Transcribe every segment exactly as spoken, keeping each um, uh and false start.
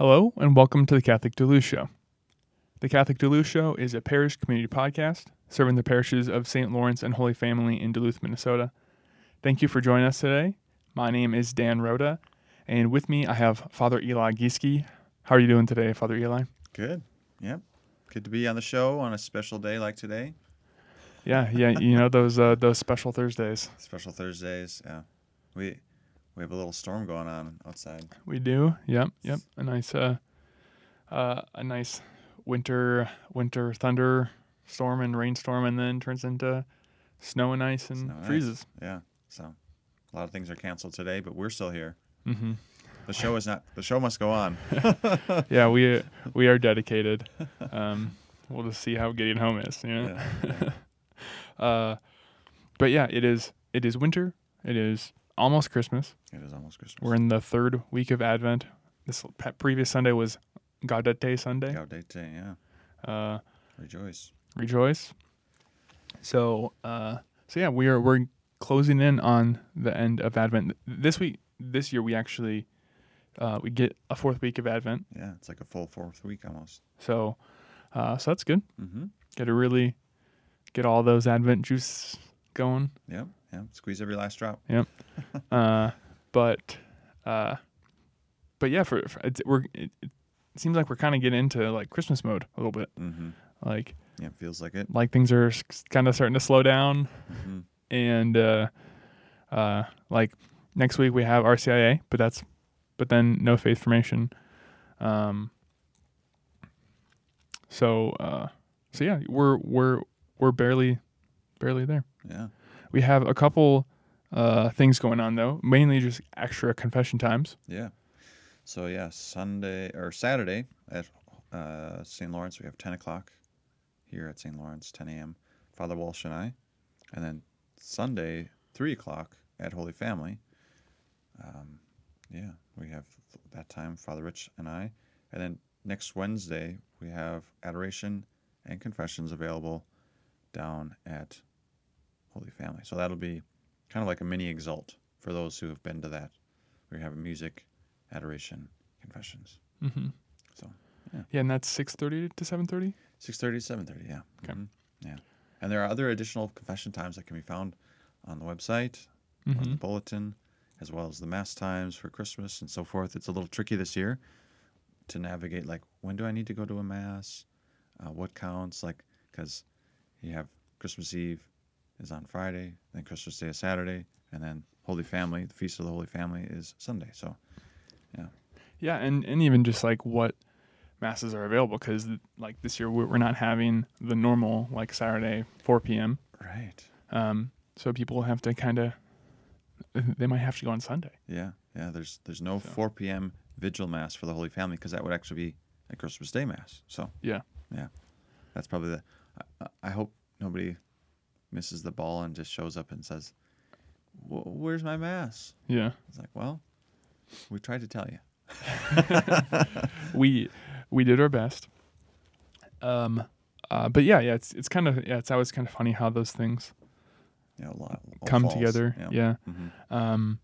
Hello, and welcome to the Catholic Duluth Show. The Catholic Duluth Show is a parish community podcast serving the parishes of Saint Lawrence and Holy Family in Duluth, Minnesota. Thank you for joining us today. My name is Dan Rhoda, and with me I have Father Eli Gieske. How are you doing today, Father Eli? Good. Yep. Good to be on the show on a special day like today. Yeah, yeah. You know, those uh, those special Thursdays. Special Thursdays, yeah. We... We have a little storm going on outside. We do. Yep. Yep. A nice, uh, uh, a nice winter, winter thunder storm and rainstorm, and then turns into snow and ice and snow freezes. Ice. Yeah. So a lot of things are canceled today, but we're still here. Mm-hmm. The show is not. The show must go on. Yeah. We we are dedicated. Um, we'll just see how getting home is. You know? Yeah. Yeah. uh, but yeah, it is. It is winter. It is. Almost Christmas. It is almost Christmas. We're in the third week of Advent. This previous Sunday was Gaudete Sunday. Gaudete, yeah. Uh, rejoice. Rejoice. So, uh, so yeah, we are we're closing in on the end of Advent this week. This year, we actually uh, we get a fourth week of Advent. Yeah, it's like a full fourth week almost. So, uh, so that's good. Mm-hmm. Got to really get all those Advent juice going. Yep. Yeah, squeeze every last drop. Yep. uh, but, uh, but yeah, for, for it's, we're it, it seems like we're kind of getting into like Christmas mode a little bit. Mm-hmm. Like, yeah, it feels like it. Like things are kind of starting to slow down, mm-hmm. and uh, uh, like next week we have R C I A, but that's but then no faith formation. Um. So, uh, so yeah, we're we're we're barely, barely there. Yeah. We have a couple uh, things going on, though, mainly just extra confession times. Yeah. So, yeah, Sunday or Saturday at uh, Saint Lawrence, we have ten o'clock here at Saint Lawrence, ten a.m., Father Walsh and I. And then Sunday, three o'clock at Holy Family. Um, yeah, we have that time, Father Rich and I. And then next Wednesday, we have adoration and confessions available down at Holy Family. So that'll be kind of like a mini exalt for those who have been to that. We have music, adoration, confessions. Mm-hmm. So, yeah. Yeah, and that's six thirty to seven thirty? six thirty to seven thirty, yeah. Okay. Mm-hmm. Yeah. And there are other additional confession times that can be found on the website, mm-hmm. on the bulletin, as well as the Mass times for Christmas and so forth. It's a little tricky this year to navigate, like, when do I need to go to a Mass? Uh, what counts? Like, because you have Christmas Eve is on Friday, then Christmas Day is Saturday, and then Holy Family, the Feast of the Holy Family, is Sunday. So, yeah. Yeah, and, and even just, like, what Masses are available, because, like, this year we're not having the normal, like, Saturday, four p.m. Right. Um. So people have to kind of, they might have to go on Sunday. Yeah, yeah, there's there's no so. four p.m. Vigil Mass for the Holy Family, because that would actually be a Christmas Day Mass. So, yeah. Yeah, that's probably the, I, I hope nobody misses the ball and just shows up and says, where's my Mass? Yeah. It's like, well, we tried to tell you. we we did our best. Um, uh, But yeah, yeah, it's it's kind of, yeah, it's always kind of funny how those things yeah, a lot, all come falls. together. Yeah. yeah. Mm-hmm. Um.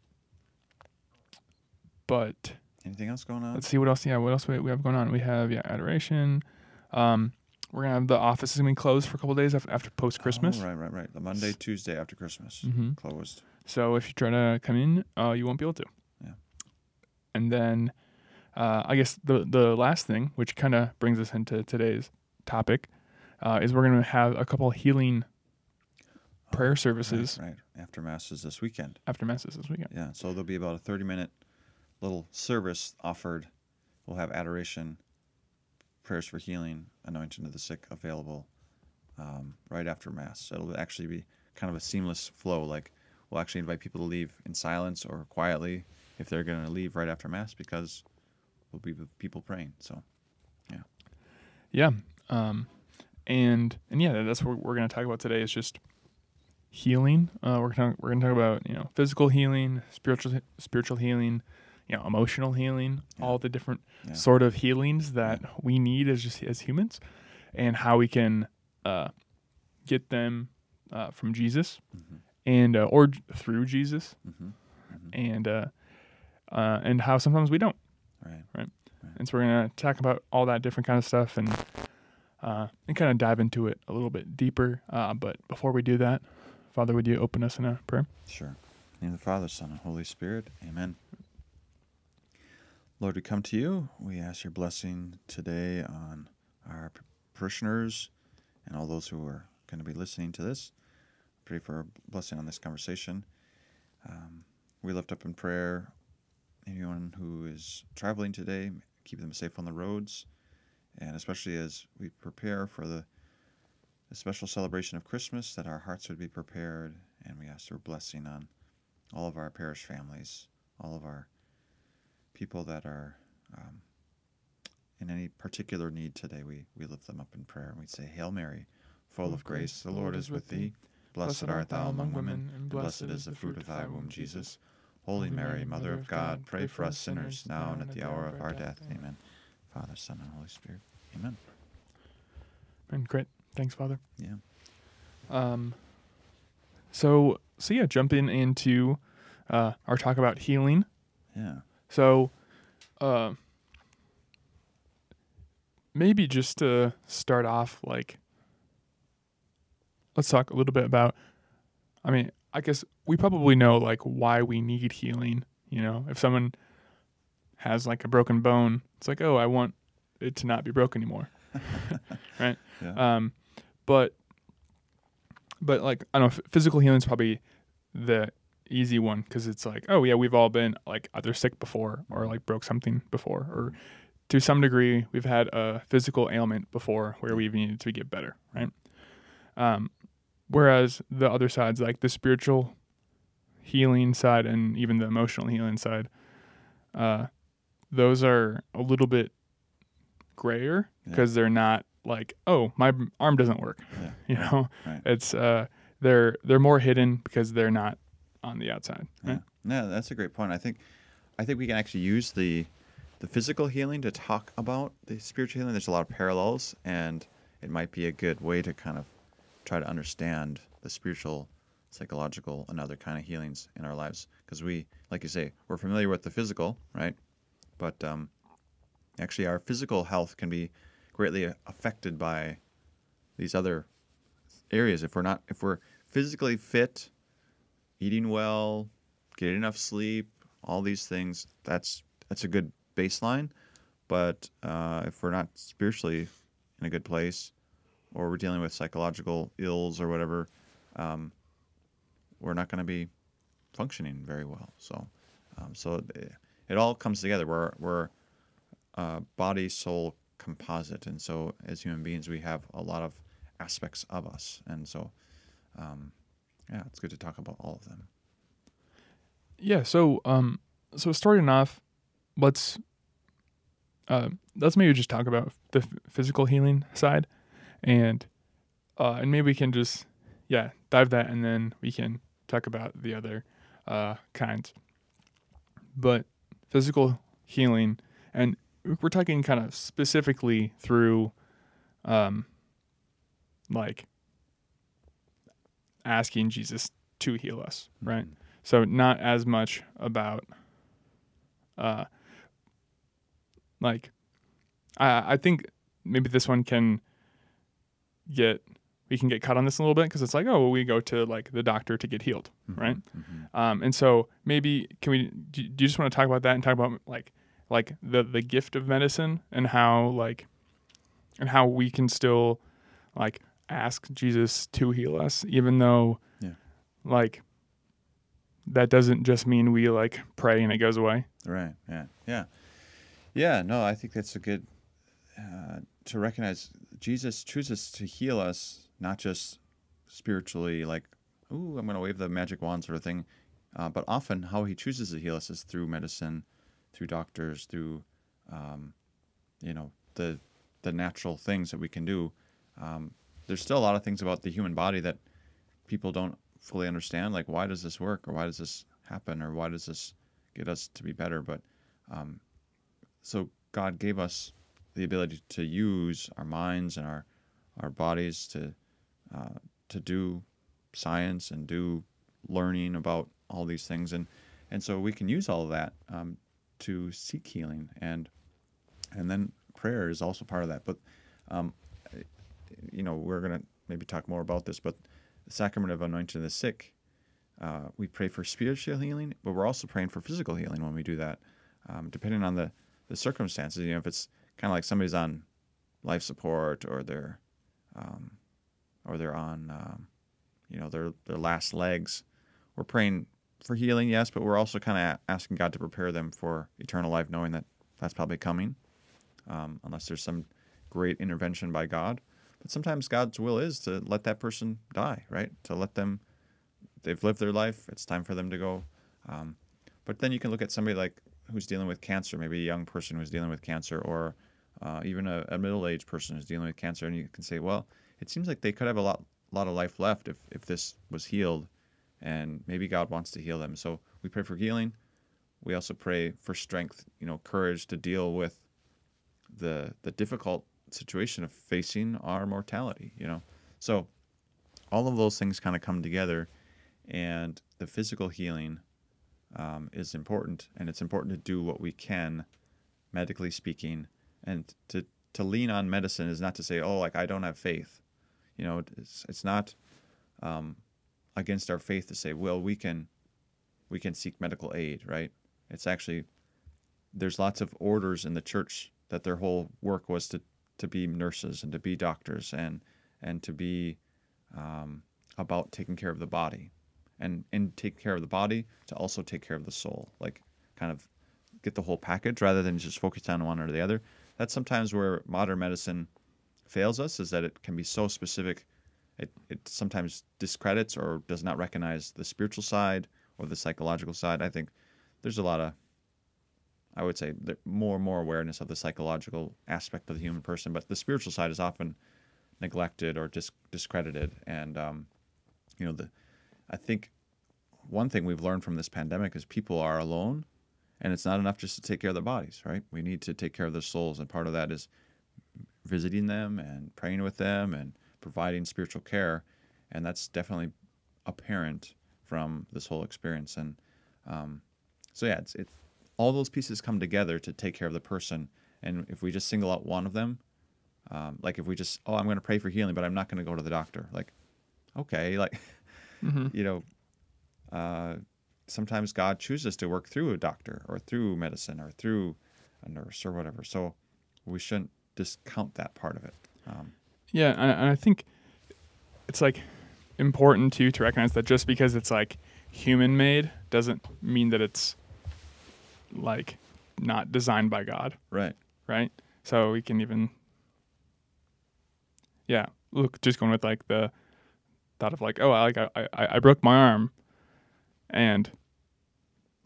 But. Anything else going on? Let's see what else, yeah, what else we, we have going on. We have, yeah, adoration. Um. We're going to have the office is going to be closed for a couple of days after, after post-Christmas. Oh, right, right, right. The Monday, Tuesday after Christmas, mm-hmm. closed. So if you try to come in, uh, you won't be able to. Yeah. And then uh, I guess the, the last thing, which kind of brings us into today's topic, uh, is we're going to have a couple of healing oh, prayer services. Right, right, after Masses this weekend. After Masses this weekend. Yeah, so there'll be about a thirty-minute little service offered. We'll have adoration, prayers for healing, anointing of the sick available um, right after Mass. It'll actually be kind of a seamless flow. Like, we'll actually invite people to leave in silence or quietly if they're going to leave right after Mass, because we'll be with people praying. So, yeah. Yeah. Um, and, and yeah, that's what we're going to talk about today, is just healing. Uh, we're gonna, we're going to talk about, you know, physical healing, spiritual spiritual healing, you know, emotional healing, yeah. all the different yeah. sort of healings that yeah. we need as just as humans, and how we can uh, get them uh, from Jesus, mm-hmm. and uh, or through Jesus, mm-hmm. Mm-hmm. and uh, uh, and how sometimes we don't. Right, right. right. and so we're going to talk about all that different kind of stuff and uh, and kind of dive into it a little bit deeper. Uh, but before we do that, Father, would you open us in a prayer? Sure. In the name of the Father, Son, and Holy Spirit. Amen. Lord, we come to you. We ask your blessing today on our parishioners and all those who are going to be listening to this. Pray for a blessing on this conversation. Um, we lift up in prayer anyone who is traveling today, keep them safe on the roads, and especially as we prepare for the, the special celebration of Christmas, that our hearts would be prepared, and we ask your blessing on all of our parish families, all of our people that are um, in any particular need today. We, we lift them up in prayer, and we say, Hail Mary, full of grace, the Lord is with thee. Blessed art thou among women, and blessed is the fruit of thy womb, Jesus. Holy Mary, Mother of God, pray for us sinners now and at the hour of our death. Amen. Father, Son, and Holy Spirit. Amen. And great. Thanks, Father. Yeah. Um. So, so yeah, jumping into uh, our talk about healing. Yeah. So, uh, maybe just to start off, like, let's talk a little bit about, I mean, I guess we probably know, like, why we need healing. You know, if someone has, like, a broken bone, it's like, oh, I want it to not be broken anymore. Right? Yeah. Um, but, but like, I don't know, physical healing is probably the easy one, because it's like, oh, yeah, we've all been, like, either sick before or, like, broke something before. Or to some degree, we've had a physical ailment before where we've needed to get better, right? Um, whereas the other side's like the spiritual healing side and even the emotional healing side, uh, those are a little bit grayer because yeah. they're not like, oh, my arm doesn't work. Yeah. You know, right. It's, uh, they're, they're more hidden because they're not on the outside. Right? Yeah. No, that's a great point. I think, I think we can actually use the, the physical healing to talk about the spiritual healing. There's a lot of parallels, and it might be a good way to kind of try to understand the spiritual, psychological, and other kind of healings in our lives. Because we, like you say, we're familiar with the physical, right? But um, actually our physical health can be greatly affected by these other areas. If we're not, if we're physically fit, eating well, getting enough sleep, all these things, that's that's a good baseline. But uh, if we're not spiritually in a good place, or we're dealing with psychological ills or whatever, um, we're not going to be functioning very well. So, um, so it, it all comes together. We're we're uh, body soul composite, and so as human beings, we have a lot of aspects of us, and so um, yeah, it's good to talk about all of them. Yeah. So, um, so starting off, let's uh, let's maybe just talk about the f- physical healing side. And uh, and maybe we can just, yeah, dive that, and then we can talk about the other uh, kinds. But physical healing, and we're talking kind of specifically through, um, like, asking Jesus to heal us, right? Mm-hmm. So not as much about, uh, like, I I think maybe this one can... get we can get caught on this a little bit, because it's like, oh, well, we go to like the doctor to get healed, mm-hmm, right? Mm-hmm. Um, and so maybe can we do, do you just want to talk about that and talk about like like the the gift of medicine and how like and how we can still like ask Jesus to heal us, even though yeah. like that doesn't just mean we like pray and it goes away, right? Yeah, yeah, yeah. No, I think that's a good uh, to recognize. Jesus chooses to heal us, not just spiritually, like, ooh, I'm going to wave the magic wand sort of thing, uh, but often how he chooses to heal us is through medicine, through doctors, through, um, you know, the the natural things that we can do. Um, there's still a lot of things about the human body that people don't fully understand, like, why does this work, or why does this happen, or why does this get us to be better? But um, so God gave us the ability to use our minds and our our bodies to uh, to do science and do learning about all these things, and and so we can use all of that um, to seek healing. And and then prayer is also part of that. But, um, you know, we're going to maybe talk more about this, but the sacrament of anointing the sick, uh, we pray for spiritual healing, but we're also praying for physical healing when we do that, um, depending on the, the circumstances. You know, if it's kind of like somebody's on life support, or they're, um, or they're on, um, you know, their their last legs, we're praying for healing, yes, but we're also kind of asking God to prepare them for eternal life, knowing that that's probably coming, um, unless there's some great intervention by God. But sometimes God's will is to let that person die, right? To let them, they've lived their life, it's time for them to go. Um, but then you can look at somebody like who's dealing with cancer, maybe a young person who's dealing with cancer, or uh, even a, a middle-aged person who's dealing with cancer, and you can say, well, it seems like they could have a lot lot of life left if, if this was healed, and maybe God wants to heal them. So we pray for healing. We also pray for strength, you know, courage to deal with the the difficult situation of facing our mortality, you know. So all of those things kind of come together, and the physical healing um, is important, and it's important to do what we can, medically speaking, and to, to lean on medicine is not to say, oh, like, I don't have faith. You know, it's it's not um, against our faith to say, well, we can we can seek medical aid, right? It's actually, there's lots of orders in the church that their whole work was to, to be nurses and to be doctors and and to be um, about taking care of the body, and and take care of the body to also take care of the soul, like kind of get the whole package rather than just focus on one or the other. That's sometimes where modern medicine fails us, is that it can be so specific. It, it sometimes discredits or does not recognize the spiritual side or the psychological side. I think there's a lot of, I would say, more and more awareness of the psychological aspect of the human person, but the spiritual side is often neglected or dis- discredited. And, um, you know, the I think one thing we've learned from this pandemic is people are alone, and it's not enough just to take care of their bodies, right? We need to take care of their souls, and part of that is visiting them and praying with them and providing spiritual care. And that's definitely apparent from this whole experience. And um, so, yeah, it's, it's all those pieces come together to take care of the person. And if we just single out one of them, um, like if we just, oh, I'm going to pray for healing, but I'm not going to go to the doctor. Like, okay, like, mm-hmm. you know, uh, sometimes God chooses to work through a doctor or through medicine or through a nurse or whatever. So we shouldn't discount that part of it. Um, yeah, and I think it's like important too to recognize that just because it's like human made doesn't mean that it's like not designed by God. Right. Right. So we can even, yeah, look, just going with like the thought of like, oh, I like I I, I broke my arm, and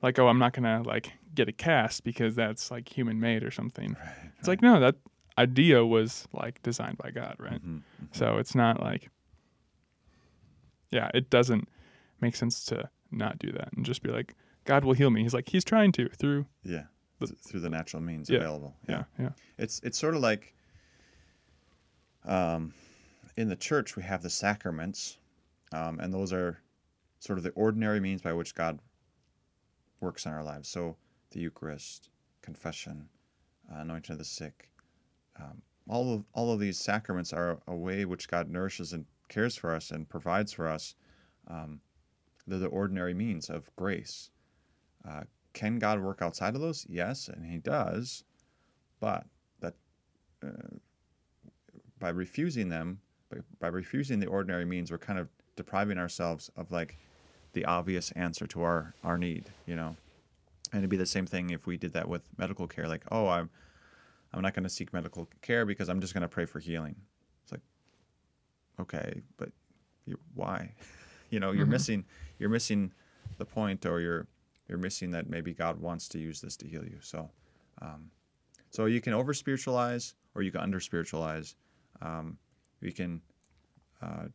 like, oh, I'm not gonna like get a cast because that's like human made or something. Right, it's right. Like, no, that idea was like designed by God, right? Mm-hmm, mm-hmm. So it's not like, yeah, it doesn't make sense to not do that and just be like, God will heal me. He's like, he's trying to through yeah the, through the natural means yeah, available. Yeah. yeah, yeah. It's it's sort of like, um, in the church we have the sacraments, um, and those are sort of the ordinary means by which God works in our lives. So the Eucharist, confession, uh, anointing of the sick. Um, all of all of these sacraments are a way which God nourishes and cares for us and provides for us. Um, they're the ordinary means of grace. Uh, can God work outside of those? Yes, and He does. But that uh, by refusing them, by, by refusing the ordinary means, we're kind of depriving ourselves of like the obvious answer to our, our need, you know. And it'd be the same thing if we did that with medical care. Like, oh, I'm I'm not going to seek medical care because I'm just going to pray for healing. It's like, okay, but you, why? You know, you're mm-hmm. missing you're missing the point, or you're you're missing that maybe God wants to use this to heal you. So, um, so you can over spiritualize or you can under spiritualize. Um, you can uh,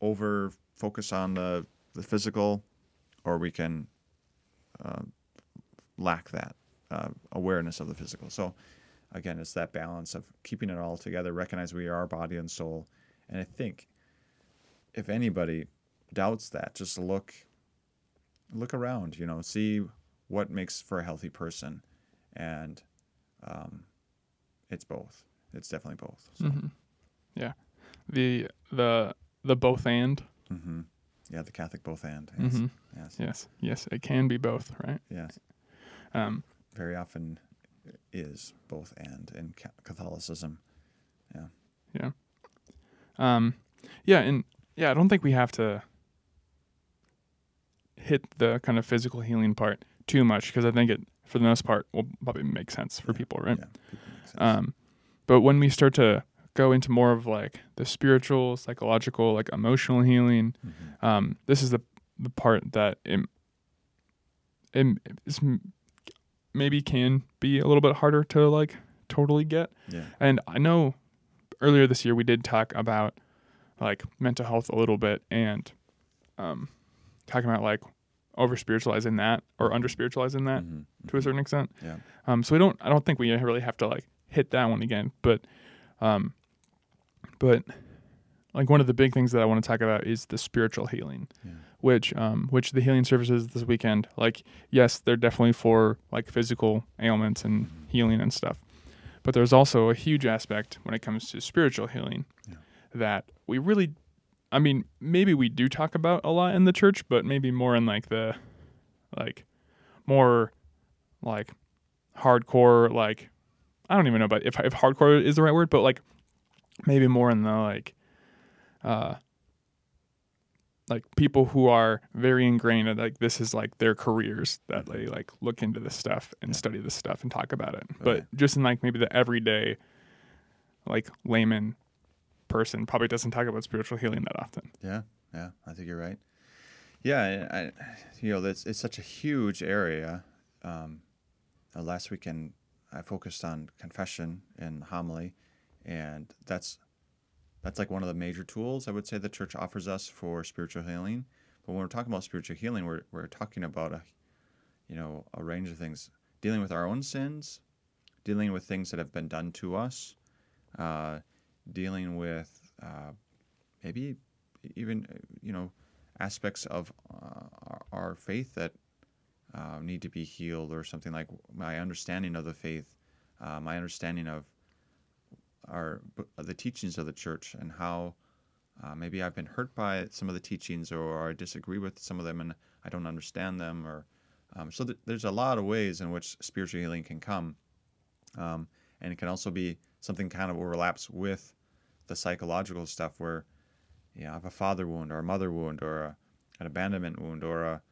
over focus on the the physical, or we can uh, lack that uh, awareness of the physical. So. Again, it's that balance of keeping it all together, recognize we are our body and soul. And I think if anybody doubts that, just look look around, you know, see what makes for a healthy person. And um, it's both. It's definitely both. So. Mm-hmm. Yeah. The the the both and. Mm-hmm. Yeah, the Catholic both and. Yes. Mm-hmm. Yes. Yes. Yes. It can be both, right? Yes. Um, Very often is both and in Catholicism. Yeah. Yeah. Um, yeah, and yeah, I don't think we have to hit the kind of physical healing part too much, because I think it, for the most part, will probably make sense for yeah, people, right? Yeah, people make sense. Um, but when we start to go into more of like the spiritual, psychological, like emotional healing, mm-hmm. um, this is the the part that it, it is maybe can be a little bit harder to like totally get. Yeah. And I know earlier this year we did talk about like mental health a little bit, and um, talking about like over spiritualizing that or under spiritualizing that mm-hmm, to mm-hmm. a certain extent. Yeah. Um, so we don't, I don't think we really have to like hit that one again, but, um, but like one of the big things that I want to talk about is the spiritual healing, yeah. which, um, which the healing services this weekend, like, yes, they're definitely for like physical ailments and mm-hmm. healing and stuff, but there's also a huge aspect when it comes to spiritual healing yeah. that we really I mean, maybe we do talk about a lot in the church, but maybe more in like the, like, more, like, hardcore, like, I don't even know about if if hardcore is the right word, but like, maybe more in the like, uh, like people who are very ingrained in like this is like their careers that they like look into this stuff and yeah. study this stuff and talk about it, okay. but just in like maybe the everyday, like layman. Person probably doesn't talk about spiritual healing that often. Yeah, yeah, I think you're right. Yeah, I, I you know, that's it's such a huge area. Um, uh, last weekend, I focused on confession and homily, and that's that's like one of the major tools I would say the church offers us for spiritual healing. But when we're talking about spiritual healing, we're we're talking about a, you know, a range of things, dealing with our own sins, dealing with things that have been done to us. Uh, dealing with uh, maybe even, you know, aspects of uh, our, our faith that uh, need to be healed, or something like my understanding of the faith, uh, my understanding of our the teachings of the church, and how uh, maybe I've been hurt by some of the teachings, or I disagree with some of them and I don't understand them. or um, So th- there's a lot of ways in which spiritual healing can come. Um, and it can also be something kind of overlaps with the psychological stuff, where, you know, I have a father wound or a mother wound or a, an abandonment wound or a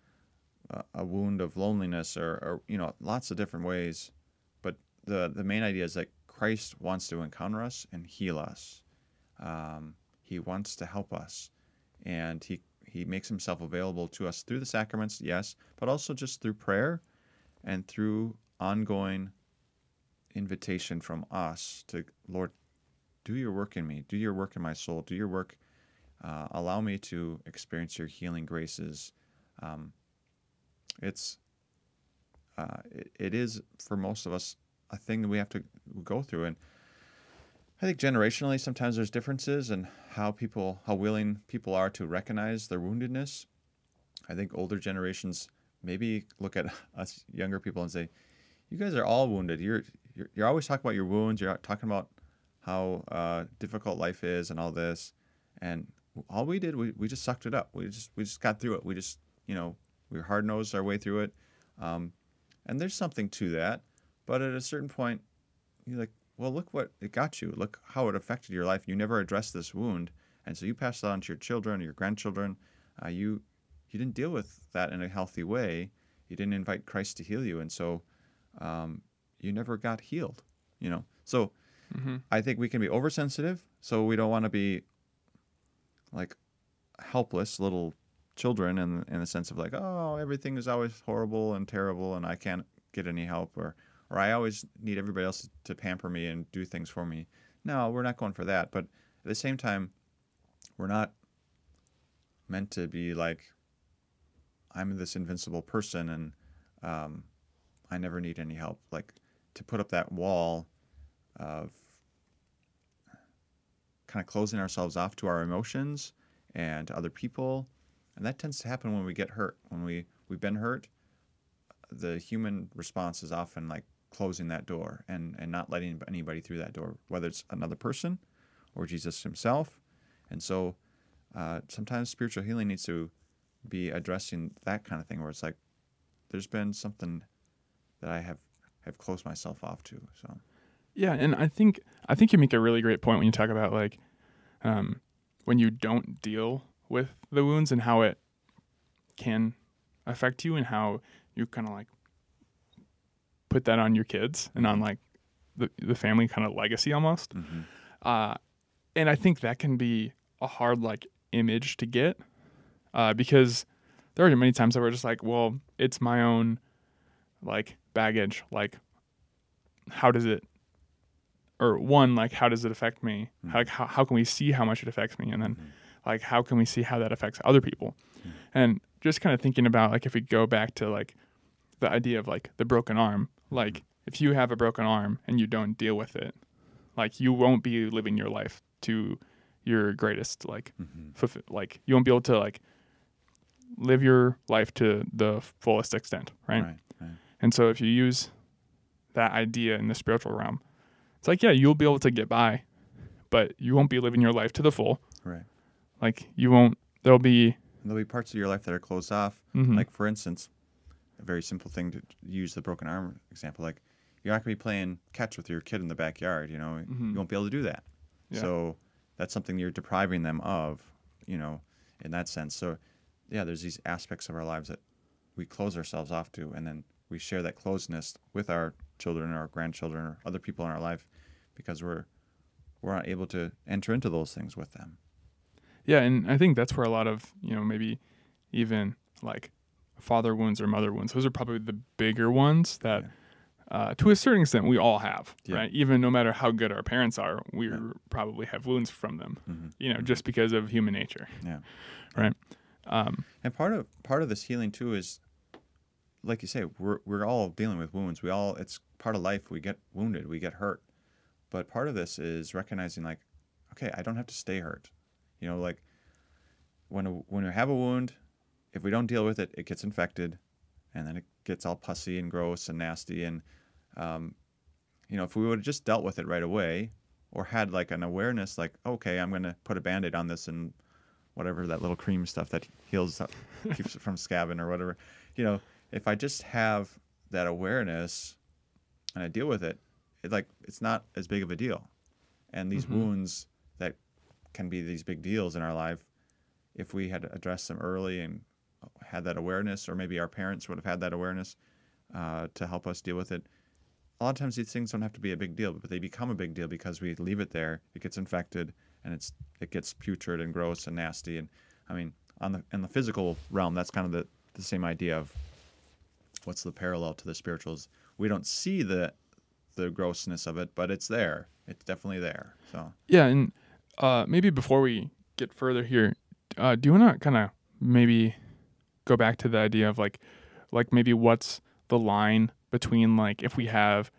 a wound of loneliness, or, or you know, lots of different ways. But the the main idea is that Christ wants to encounter us and heal us. Um, he wants to help us, and he he makes himself available to us through the sacraments, yes, but also just through prayer and through ongoing invitation from us to, Lord, do your work in me, do your work in my soul, do your work, uh, allow me to experience your healing graces. Um, it's, uh, it, it is for most of us a thing that we have to go through, and I think generationally sometimes there's differences in how people, how willing people are to recognize their woundedness. I think older generations maybe look at us younger people and say, you guys are all wounded. You're you're, you're always talking about your wounds. You're talking about how uh, difficult life is and all this. And all we did, we, we just sucked it up. We just we just got through it. We just, you know, we hard-nosed our way through it. Um, and there's something to that. But at a certain point, you're like, well, look what it got you. Look how it affected your life. You never addressed this wound. And so you passed it on to your children, your grandchildren. Uh, you you didn't deal with that in a healthy way. You didn't invite Christ to heal you. And so... Um, you never got healed, you know? So mm-hmm. I think we can be oversensitive. So we don't want to be like helpless little children in, in the sense of like, oh, everything is always horrible and terrible and I can't get any help, or, or I always need everybody else to pamper me and do things for me. No, we're not going for that. But at the same time, we're not meant to be like, I'm this invincible person and, um, I never need any help. Like, to put up that wall of kind of closing ourselves off to our emotions and to other people. And that tends to happen when we get hurt. When we, we've been hurt, the human response is often like closing that door and, and not letting anybody through that door, whether it's another person or Jesus himself. And so uh, sometimes spiritual healing needs to be addressing that kind of thing where it's like, there's been something that I have, have closed myself off to. So, yeah, and I think I think you make a really great point when you talk about like um, when you don't deal with the wounds and how it can affect you and how you kind of like put that on your kids and on like the, the family kind of legacy almost. Mm-hmm. Uh, and I think that can be a hard like image to get uh, because there are many times that we're just like, well, it's my own like baggage. Like, how does it, or one, like, how does it affect me? Mm-hmm. Like, how, how can we see how much it affects me? And then, mm-hmm. like, how can we see how that affects other people? Mm-hmm. And just kind of thinking about, like, if we go back to, like, the idea of, like, the broken arm, like, mm-hmm. if you have a broken arm and you don't deal with it, like, you won't be living your life to your greatest, like, mm-hmm. fulfill, like, you won't be able to, like, live your life to the fullest extent, right? Right, right. And so if you use that idea in the spiritual realm, it's like, yeah, you'll be able to get by, but you won't be living your life to the full. Right. Like, you won't, there'll be... There'll be parts of your life that are closed off. Mm-hmm. Like, for instance, a very simple thing to use the broken arm example, like, you're not going to be playing catch with your kid in the backyard, you know? Mm-hmm. You won't be able to do that. Yeah. So that's something you're depriving them of, you know, in that sense. So, yeah, there's these aspects of our lives that we close ourselves off to, and then we share that closeness with our children or our grandchildren or other people in our life because we're we're not able to enter into those things with them. Yeah, and I think that's where a lot of, you know, maybe even like father wounds or mother wounds, those are probably the bigger ones that yeah. uh, to a certain extent we all have, yeah. right? Even no matter how good our parents are, we yeah. probably have wounds from them, mm-hmm. you know, mm-hmm. just because of human nature. Yeah. Right. Um, and part of part of this healing too is, like you say, we're we're all dealing with wounds. We all, it's part of life. We get wounded, we get hurt. But part of this is recognizing, like, okay, I don't have to stay hurt. You know, like when a, when we have a wound, if we don't deal with it, it gets infected, and then it gets all pussy and gross and nasty. And um, you know, if we would have just dealt with it right away, or had like an awareness, like, okay, I'm going to put a Band-Aid on this and whatever that little cream stuff that heals up, keeps it from scabbing or whatever, you know. If I just have that awareness and I deal with it, it like it's not as big of a deal. And these mm-hmm. wounds that can be these big deals in our life, if we had addressed them early and had that awareness, or maybe our parents would have had that awareness uh, to help us deal with it. A lot of times these things don't have to be a big deal, but they become a big deal because we leave it there. It gets infected, and it's it gets putrid and gross and nasty. And I mean, on the in the physical realm, that's kind of the, the same idea of. What's the parallel to the spirituals? We don't see the the grossness of it, but it's there. It's definitely there. So yeah, and uh, maybe before we get further here, uh, do you want to kind of maybe go back to the idea of like, like maybe what's the line between like if we have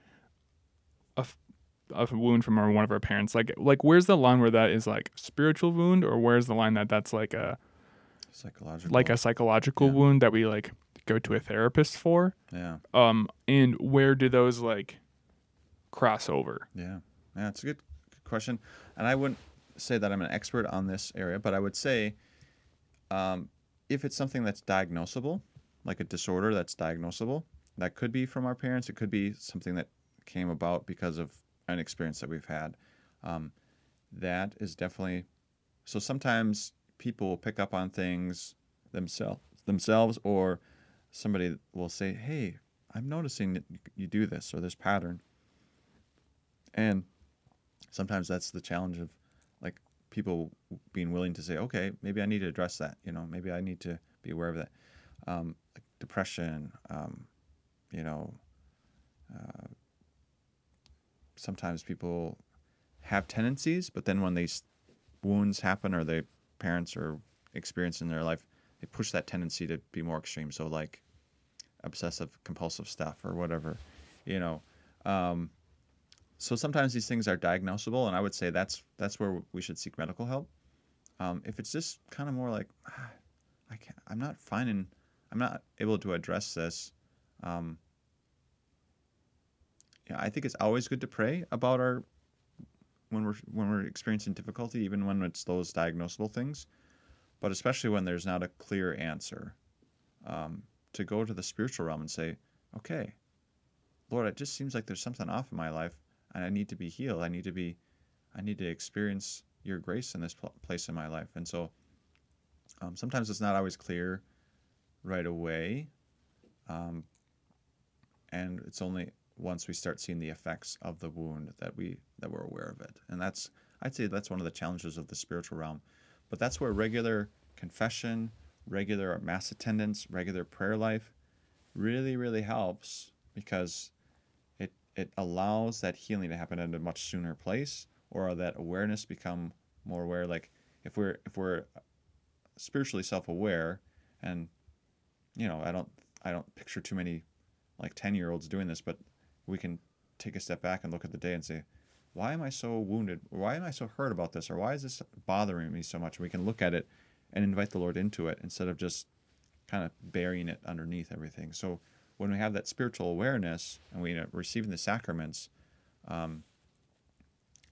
a, a wound from our, one of our parents, like like where's the line where that is like spiritual wound, or where's the line that that's like a psychological, like a psychological yeah. wound that we like. Go to a therapist for, yeah. Um, and where do those like cross over? Yeah, yeah, it's a good, good question, and I wouldn't say that I'm an expert on this area, but I would say, um, if it's something that's diagnosable, like a disorder that's diagnosable, that could be from our parents, it could be something that came about because of an experience that we've had. Um, that is definitely so. Sometimes people will pick up on things themselves, themselves, or somebody will say, hey, I'm noticing that you do this or this pattern. And sometimes that's the challenge of like people being willing to say, okay, maybe I need to address that. You know, maybe I need to be aware of that. Um, like depression, um, you know, uh, sometimes people have tendencies, but then when these wounds happen or their parents are experiencing in their life, they push that tendency to be more extreme. So like obsessive compulsive stuff or whatever, you know. Um, so sometimes these things are diagnosable, and I would say that's that's where we should seek medical help. Um, if it's just kind of more like, ah, I can't, I'm not finding, I'm not able to address this. Um, yeah, I think it's always good to pray about our when we're when we're experiencing difficulty, even when it's those diagnosable things, but especially when there's not a clear answer, um, to go to the spiritual realm and say, okay, Lord, it just seems like there's something off in my life, and I need to be healed. I need to be, I need to experience your grace in this pl- place in my life. And so um, sometimes it's not always clear right away, um, and it's only once we start seeing the effects of the wound that we that we're aware of it. And that's, I'd say that's one of the challenges of the spiritual realm. But that's where regular confession, regular mass attendance, regular prayer life really, really helps, because it it allows that healing to happen at a much sooner place, or that awareness become more aware. Like if we're if we're spiritually self-aware, and you know, I don't I don't picture too many like ten-year-olds doing this, but we can take a step back and look at the day and say, why am I so wounded? Why am I so hurt about this? Or why is this bothering me so much? And we can look at it and invite the Lord into it instead of just kind of burying it underneath everything. So when we have that spiritual awareness and we, you know, receiving the sacraments, um,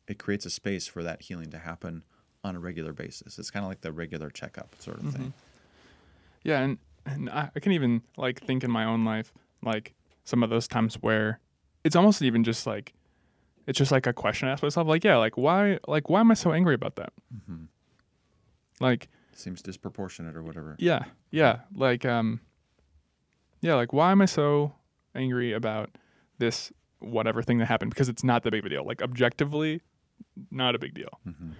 it creates a space for that healing to happen on a regular basis. It's kind of like the regular checkup sort of mm-hmm. thing. Yeah, and, and I can even like think in my own life, like some of those times where it's almost even just like, it's just like a question I ask myself, like, yeah, like why, like why am I so angry about that? Mm-hmm. Like, it seems disproportionate or whatever. Yeah, yeah, like, um, yeah, like why am I so angry about this whatever thing that happened? Because it's not that big of a deal. Like objectively, not a big deal, mm-hmm.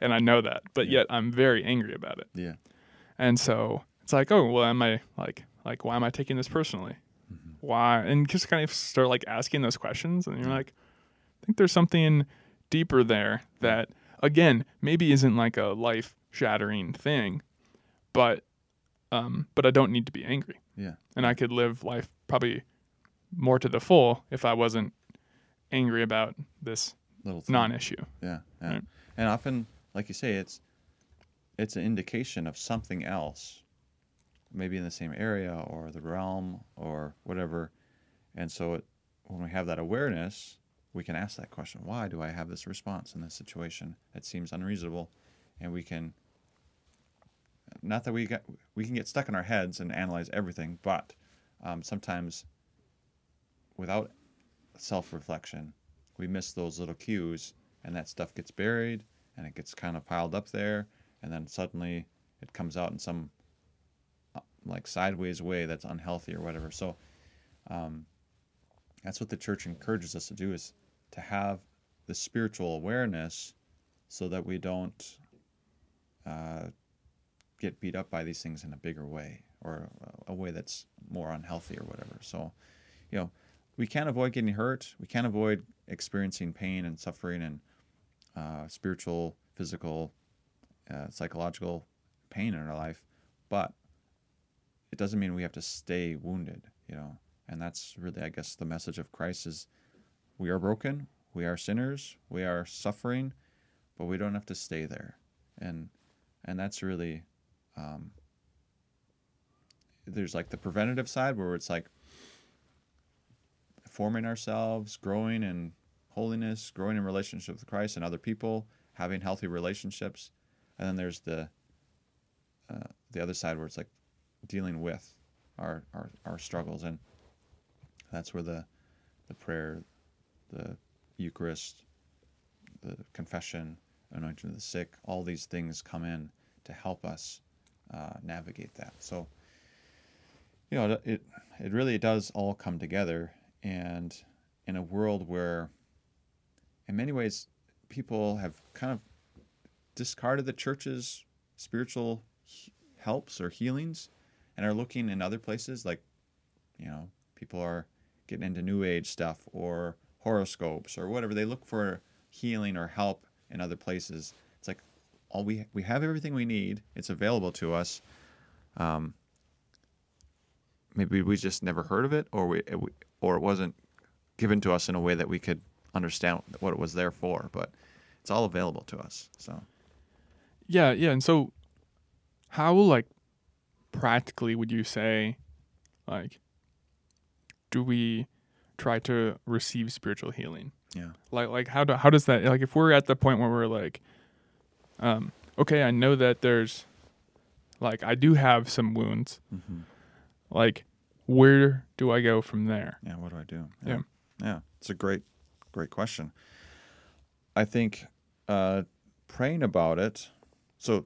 and I know that, but yeah. yet I'm very angry about it. Yeah, and so it's like, oh, well, am I like, like why am I taking this personally? Mm-hmm. Why? And just kind of start like asking those questions, and you're yeah. like, I think there's something deeper there that, again, maybe isn't like a life-shattering thing, but um, but I don't need to be angry. Yeah, and I could live life probably more to the full if I wasn't angry about this little thing. Non-issue. Yeah, yeah. Right? And often, like you say, it's it's an indication of something else, maybe in the same area or the realm or whatever. And so it, when we have that awareness, we can ask that question, why do I have this response in this situation? It seems unreasonable. And we can, not that we got, we can get stuck in our heads and analyze everything, but um, sometimes without self-reflection, we miss those little cues, and that stuff gets buried, and it gets kind of piled up there, and then suddenly it comes out in some uh, like sideways way that's unhealthy or whatever. So um, that's what the church encourages us to do, is to have the spiritual awareness so that we don't uh, get beat up by these things in a bigger way, or a way that's more unhealthy or whatever. So, you know, we can't avoid getting hurt. We can't avoid experiencing pain and suffering and uh, spiritual, physical, uh, psychological pain in our life. But it doesn't mean we have to stay wounded, you know. And that's really, I guess, the message of Christ is we are broken, we are sinners, we are suffering, but we don't have to stay there. And and that's really, um, there's like the preventative side where it's like forming ourselves, growing in holiness, growing in relationship with Christ and other people, having healthy relationships. And then there's the uh, the other side where it's like dealing with our, our, our struggles. And that's where the the prayer, the Eucharist, the confession, anointing of the sick, all these things come in to help us uh, navigate that. So, you know, it it really does all come together. And in a world where, in many ways, people have kind of discarded the church's spiritual he- helps or healings and are looking in other places, like, you know, people are getting into New Age stuff or horoscopes or whatever. They look for healing or help in other places. It's like, all we we have everything we need. It's available to us. Um, maybe we just never heard of it, or we or it wasn't given to us in a way that we could understand what it was there for. But it's all available to us. So yeah, yeah. And so, how like practically would you say, like, do we? try to receive spiritual healing? Yeah. Like, like how do, how does that, like, if we're at the point where we're like, um, okay, I know that there's, like, I do have some wounds. Mm-hmm. Like, where do I go from there? Yeah, what do I do? Yeah. Yeah, yeah. It's a great, great question. I think uh, praying about it, so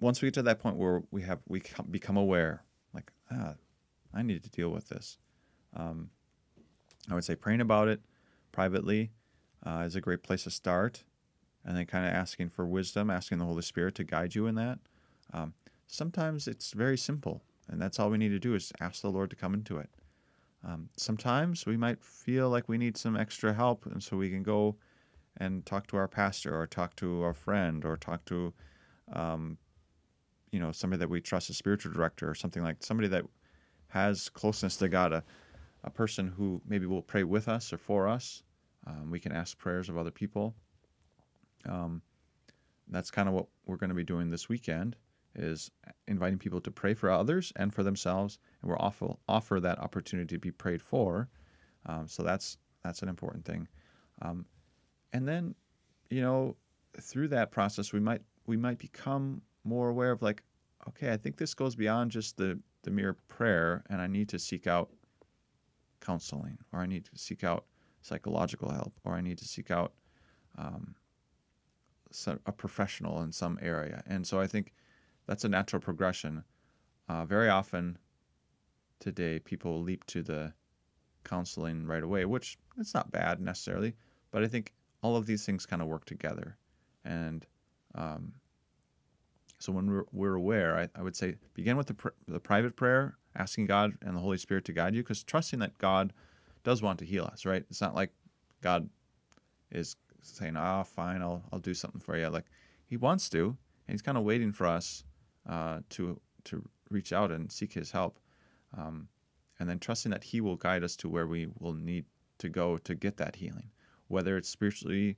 once we get to that point where we have we become aware, like, ah, I need to deal with this, um, I would say praying about it privately uh, is a great place to start, and then kind of asking for wisdom, asking the Holy Spirit to guide you in that. Um, sometimes it's very simple, and that's all we need to do is ask the Lord to come into it. Um, sometimes we might feel like we need some extra help, and so we can go and talk to our pastor or talk to our friend or talk to, um, you know, somebody that we trust, a spiritual director or something, like somebody that has closeness to God, a, a person who maybe will pray with us or for us. Um, we can ask prayers of other people. Um, that's kind of what we're going to be doing this weekend, is inviting people to pray for others and for themselves. And we'll offer, offer that opportunity to be prayed for. Um, so that's that's an important thing. Um And then, you know, through that process, we might we might become more aware of, like, okay, I think this goes beyond just the, the mere prayer, and I need to seek out counseling, or I need to seek out psychological help, or I need to seek out um, a professional in some area. And so I think that's a natural progression. Uh, very often today, people leap to the counseling right away, which it's not bad necessarily, but I think all of these things kind of work together. And um, so when we're, we're aware, I, I would say begin with the, pr- the private prayer, asking God and the Holy Spirit to guide you, because trusting that God does want to heal us, right? It's not like God is saying, ah, oh, fine, I'll I'll do something for you. Like, he wants to, and he's kind of waiting for us uh, to to reach out and seek his help. Um, and then trusting that he will guide us to where we will need to go to get that healing, whether it's spiritually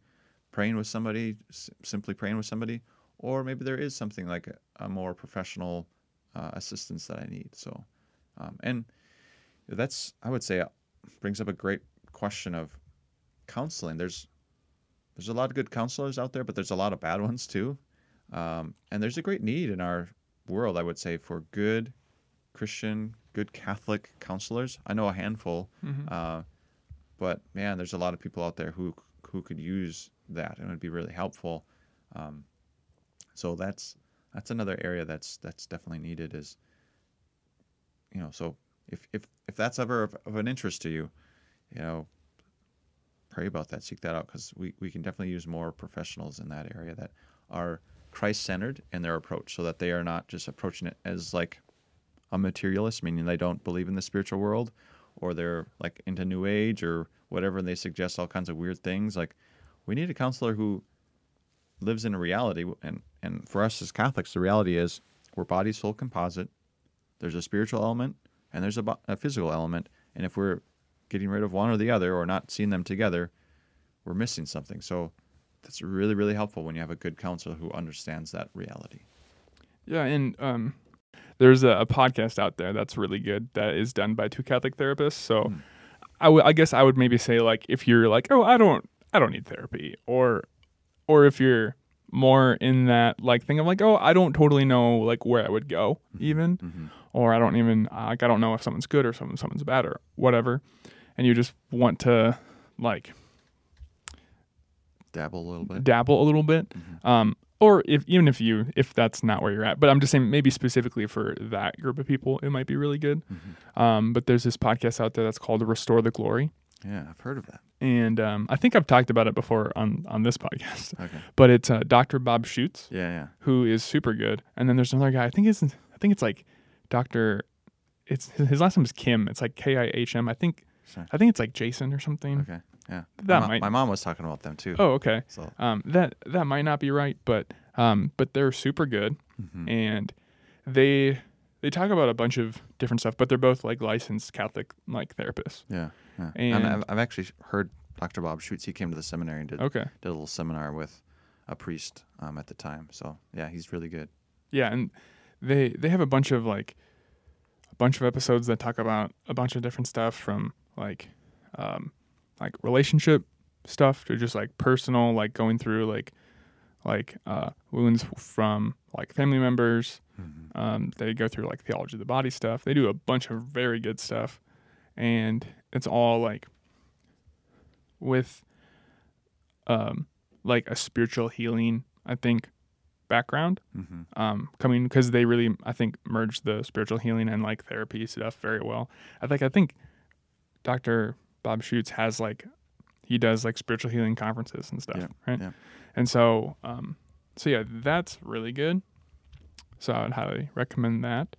praying with somebody, s- simply praying with somebody, or maybe there is something like a, a more professional uh, assistance that I need. So, um, and that's, I would say, uh, brings up a great question of counseling. There's there's a lot of good counselors out there, but there's a lot of bad ones too. Um, and there's a great need in our world, I would say, for good Christian, good Catholic counselors. I know a handful. Mm-hmm. uh, But man, there's a lot of people out there who who could use that, and it would be really helpful. Um, so that's that's another area that's that's definitely needed. Is, you know, so if if, if that's ever of, of an interest to you, you know, pray about that, seek that out, because we, we can definitely use more professionals in that area that are Christ-centered in their approach, so that they are not just approaching it as like a materialist, meaning they don't believe in the spiritual world, or they're like into New Age or whatever, and they suggest all kinds of weird things. Like, we need a counselor who lives in a reality. And, and for us as Catholics, the reality is we're body, soul, composite. There's a spiritual element and there's a, bo- a physical element. And if we're getting rid of one or the other, or not seeing them together, we're missing something. So that's really, really helpful when you have a good counselor who understands that reality. Yeah, and... um There's a, a podcast out there that's really good that is done by two Catholic therapists. So mm. I, w- I guess I would maybe say, like, if you're like, oh, I don't I don't need therapy, or or if you're more in that, like, thing of like, oh, I don't totally know, like, where I would go, mm-hmm. even, mm-hmm. or I don't even, like, I don't know if someone's good or someone, someone's bad or whatever, and you just want to, like, dabble a little bit. Dabble a little bit. Mm-hmm. Um Or if even if you if that's not where you're at, but I'm just saying maybe specifically for that group of people, it might be really good. Mm-hmm. Um, but there's this podcast out there that's called Restore the Glory. Yeah, I've heard of that, and um, I think I've talked about it before on, on this podcast. Okay, but it's uh, Doctor Bob Schuchts. Yeah, yeah, who is super good. And then there's another guy. I think it's I think it's like Doctor. It's his last name is Kim. It's like K I H M. I think sure. I think it's like Jason or something. Okay. Yeah, that my, might. my mom was talking about them too. Oh, okay. So. Um, that that might not be right, but um, but they're super good, mm-hmm. and they they talk about a bunch of different stuff. But they're both like licensed Catholic like therapists. Yeah, yeah. And, and I've, I've actually heard Doctor Bob Schuchts. He came to the seminary and did okay. did a little seminar with a priest um, at the time. So yeah, he's really good. Yeah, and they they have a bunch of like a bunch of episodes that talk about a bunch of different stuff from like. um, like relationship stuff to just like personal, like going through like like uh, wounds from like family members. Mm-hmm. Um, they go through like theology of the body stuff. They do a bunch of very good stuff, and it's all like with um, like a spiritual healing, I think, background. Mm-hmm. Um, coming because they really, I think, merge the spiritual healing and like therapy stuff very well. I think I think Doctor Bob Schuchts has like he does like spiritual healing conferences and stuff, yeah, right? Yeah. And so, um, so yeah, that's really good. So I would highly recommend that.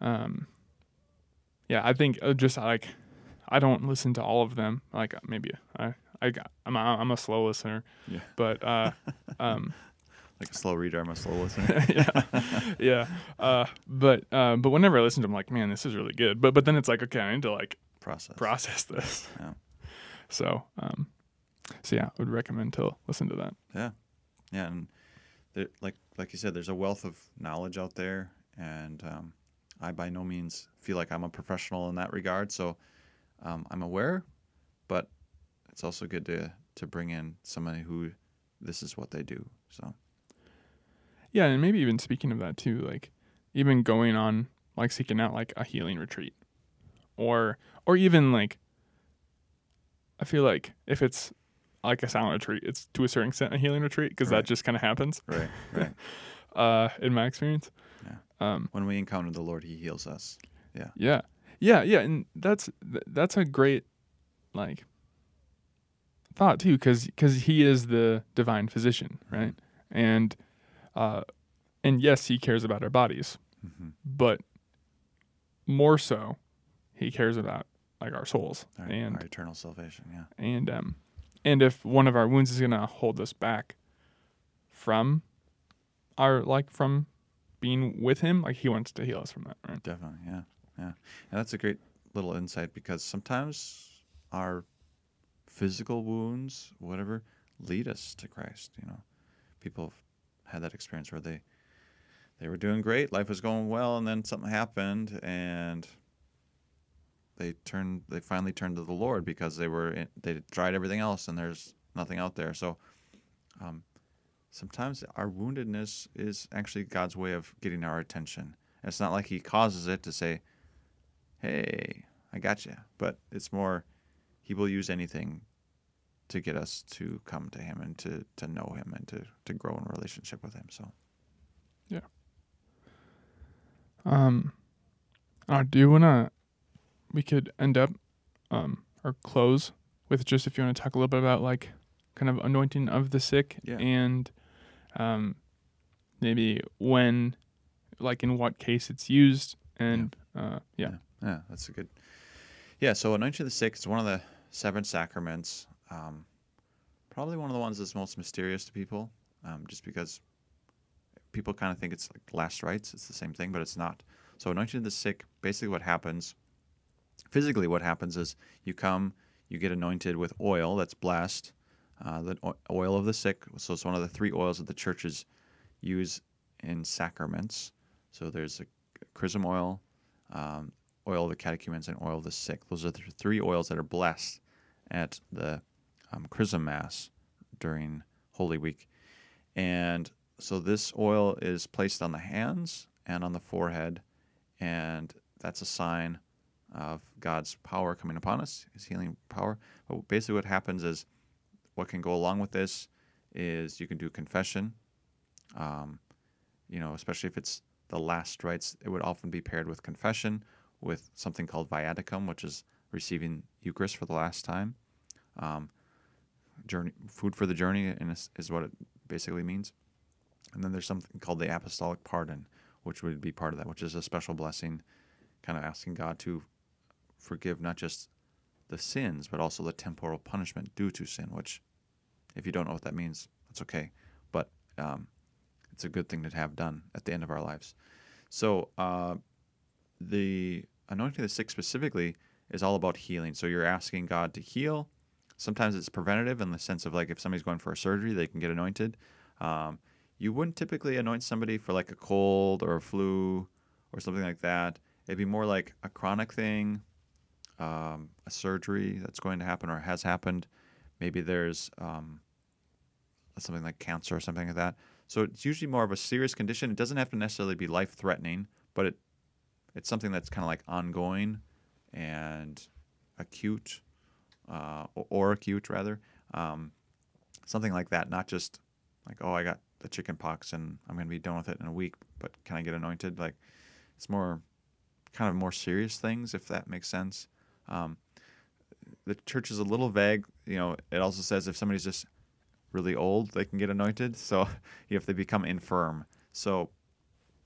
Um, yeah, I think just like I don't listen to all of them. Like maybe I, I I'm a, I'm a slow listener. Yeah. But uh, um, like a slow reader, I'm a slow listener. yeah, yeah. Uh, but uh, but whenever I listen to them, I'm like, man, this is really good. But but then it's like, okay, I need to like process process this. Yeah. So um, so yeah, I would recommend to listen to that. Yeah, yeah, and there, like. Like you said, there's a wealth of knowledge out there, and um, I by no means feel like I'm a professional in that regard. So um, I'm aware, but it's also good to to bring in somebody who this is what they do. So yeah, and maybe even speaking of that too, like even going on like seeking out like a healing retreat, or or even like I feel like if it's like a silent retreat, it's to a certain extent a healing retreat because right. that just kind of happens. Right, right. uh, in my experience. Yeah. Um, when we encounter the Lord, he heals us. Yeah. Yeah. Yeah, yeah. And that's that's a great, like, thought, too, because because he is the divine physician, right? Mm-hmm. And, uh, and yes, he cares about our bodies, mm-hmm. but more so, he cares about, like, our souls. Our, and our eternal salvation, yeah. And, um... And if one of our wounds is going to hold us back from our, like, from being with him, like, he wants to heal us from that, right? Definitely, yeah, yeah. And that's a great little insight because sometimes our physical wounds, whatever, lead us to Christ, you know. People have had that experience where they, they were doing great, life was going well, and then something happened, and... They turned. They finally turned to the Lord because they were. In, they tried everything else, and there's nothing out there. So, um, sometimes our woundedness is actually God's way of getting our attention. And it's not like He causes it to say, "Hey, I got you." But it's more, He will use anything to get us to come to Him and to, to know Him and to, to grow in relationship with Him. So, yeah. Um, I do wanna. We could end up um, or close with just if you want to talk a little bit about like kind of anointing of the sick yeah. and um, maybe when, like in what case it's used and yeah. Uh, yeah. yeah. Yeah, that's a good, yeah. So anointing of the sick is one of the seven sacraments, um, probably one of the ones that's most mysterious to people um, just because people kind of think it's like last rites. It's the same thing, but it's not. So anointing of the sick, basically what happens physically, what happens is you come, you get anointed with oil that's blessed, uh, the oil of the sick. So it's one of the three oils that the churches use in sacraments. So there's a chrism oil, um, oil of the catechumens, and oil of the sick. Those are the three oils that are blessed at the um, chrism mass during Holy Week. And so this oil is placed on the hands and on the forehead, and that's a sign of God's power coming upon us, His healing power. But basically what happens is what can go along with this is you can do confession, um, you know, especially if it's the last rites. It would often be paired with confession, with something called viaticum, which is receiving Eucharist for the last time. Um, journey, food for the journey is what it basically means. And then there's something called the apostolic pardon, which would be part of that, which is a special blessing, kind of asking God to forgive not just the sins, but also the temporal punishment due to sin, which if you don't know what that means, that's okay. But um, it's a good thing to have done at the end of our lives. So uh, the anointing of the sick specifically is all about healing. So you're asking God to heal. Sometimes it's preventative in the sense of like if somebody's going for a surgery, they can get anointed. Um, you wouldn't typically anoint somebody for like a cold or a flu or something like that. It'd be more like a chronic thing. um, a surgery that's going to happen or has happened. Maybe there's um, something like cancer or something like that. So it's usually more of a serious condition. It doesn't have to necessarily be life-threatening, but it it's something that's kind of like ongoing and acute, uh, or, or acute rather, um, something like that. Not just like, oh, I got the chicken pox and I'm going to be done with it in a week, but can I get anointed? Like, it's more kind of more serious things, if that makes sense. Um, the church is a little vague. You know, it also says if somebody's just really old, they can get anointed. So if they become infirm. So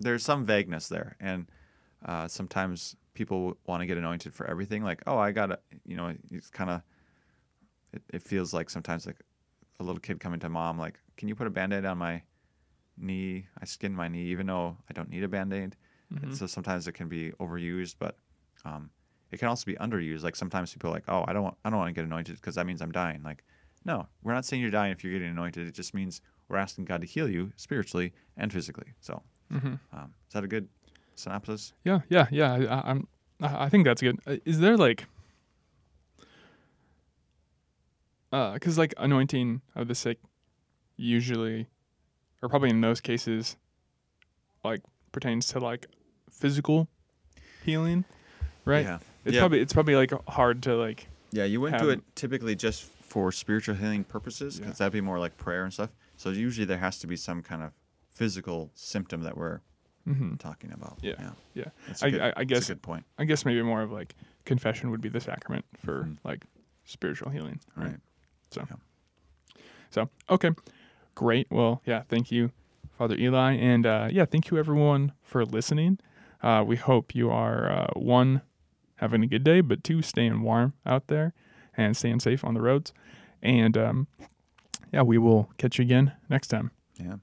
there's some vagueness there. And uh, sometimes people want to get anointed for everything. Like, oh, I got to, you know, it's kind of, it, it feels like sometimes like a little kid coming to mom, like, can you put a Band-Aid on my knee? I skinned my knee, even though I don't need a Band-Aid. Mm-hmm. And so sometimes it can be overused, but um, it can also be underused. Like sometimes people are like, oh, I don't want, I don't want to get anointed because that means I'm dying. Like, no, we're not saying you're dying if you're getting anointed. It just means we're asking God to heal you spiritually and physically. So mm-hmm. um, is that a good synopsis? Yeah, yeah, yeah. I, I'm. I think that's good. Is there like, because uh, like anointing of the sick, usually, or probably in those cases, like pertains to like physical healing, right? Yeah. It's yeah. probably it's probably like hard to like. Yeah, you wouldn't do it typically just for spiritual healing purposes, because yeah. that'd be more like prayer and stuff. So usually there has to be some kind of physical symptom that we're mm-hmm. talking about. Yeah, yeah. yeah. That's a I, good, I, I guess that's a good point. I guess maybe more of like confession would be the sacrament for mm-hmm. like spiritual healing, right? right. So, yeah. so okay. Great. Well, yeah, thank you, Father Eli. And, uh, yeah, thank you, everyone, for listening. Uh, we hope you are, uh, one, having a good day, but two, staying warm out there and staying safe on the roads. And, um, yeah, we will catch you again next time. Yeah.